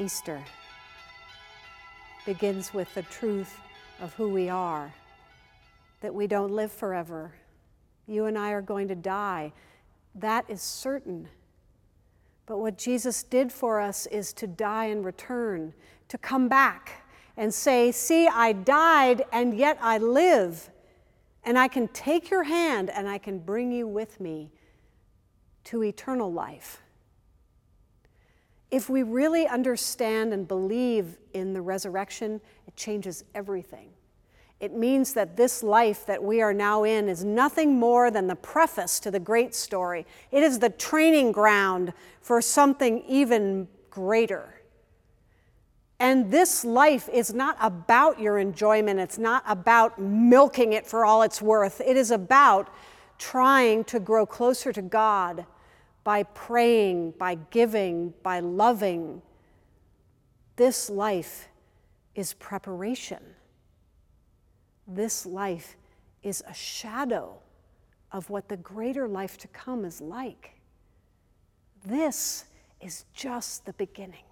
Easter begins with the truth of who we are, that we don't live forever. You and I are going to die. That is certain. But what Jesus did for us is to die and return, to come back and say, see, I died and yet I live, and I can take your hand and I can bring you with me to eternal life. If we really understand and believe in the resurrection, it changes everything. It means that this life that we are now in is nothing more than the preface to the great story. It is the training ground for something even greater. And this life is not about your enjoyment. It's not about milking it for all it's worth. It is about trying to grow closer to God by praying, by giving, by loving. This life is preparation. This life is a shadow of what the greater life to come is like. This is just the beginning.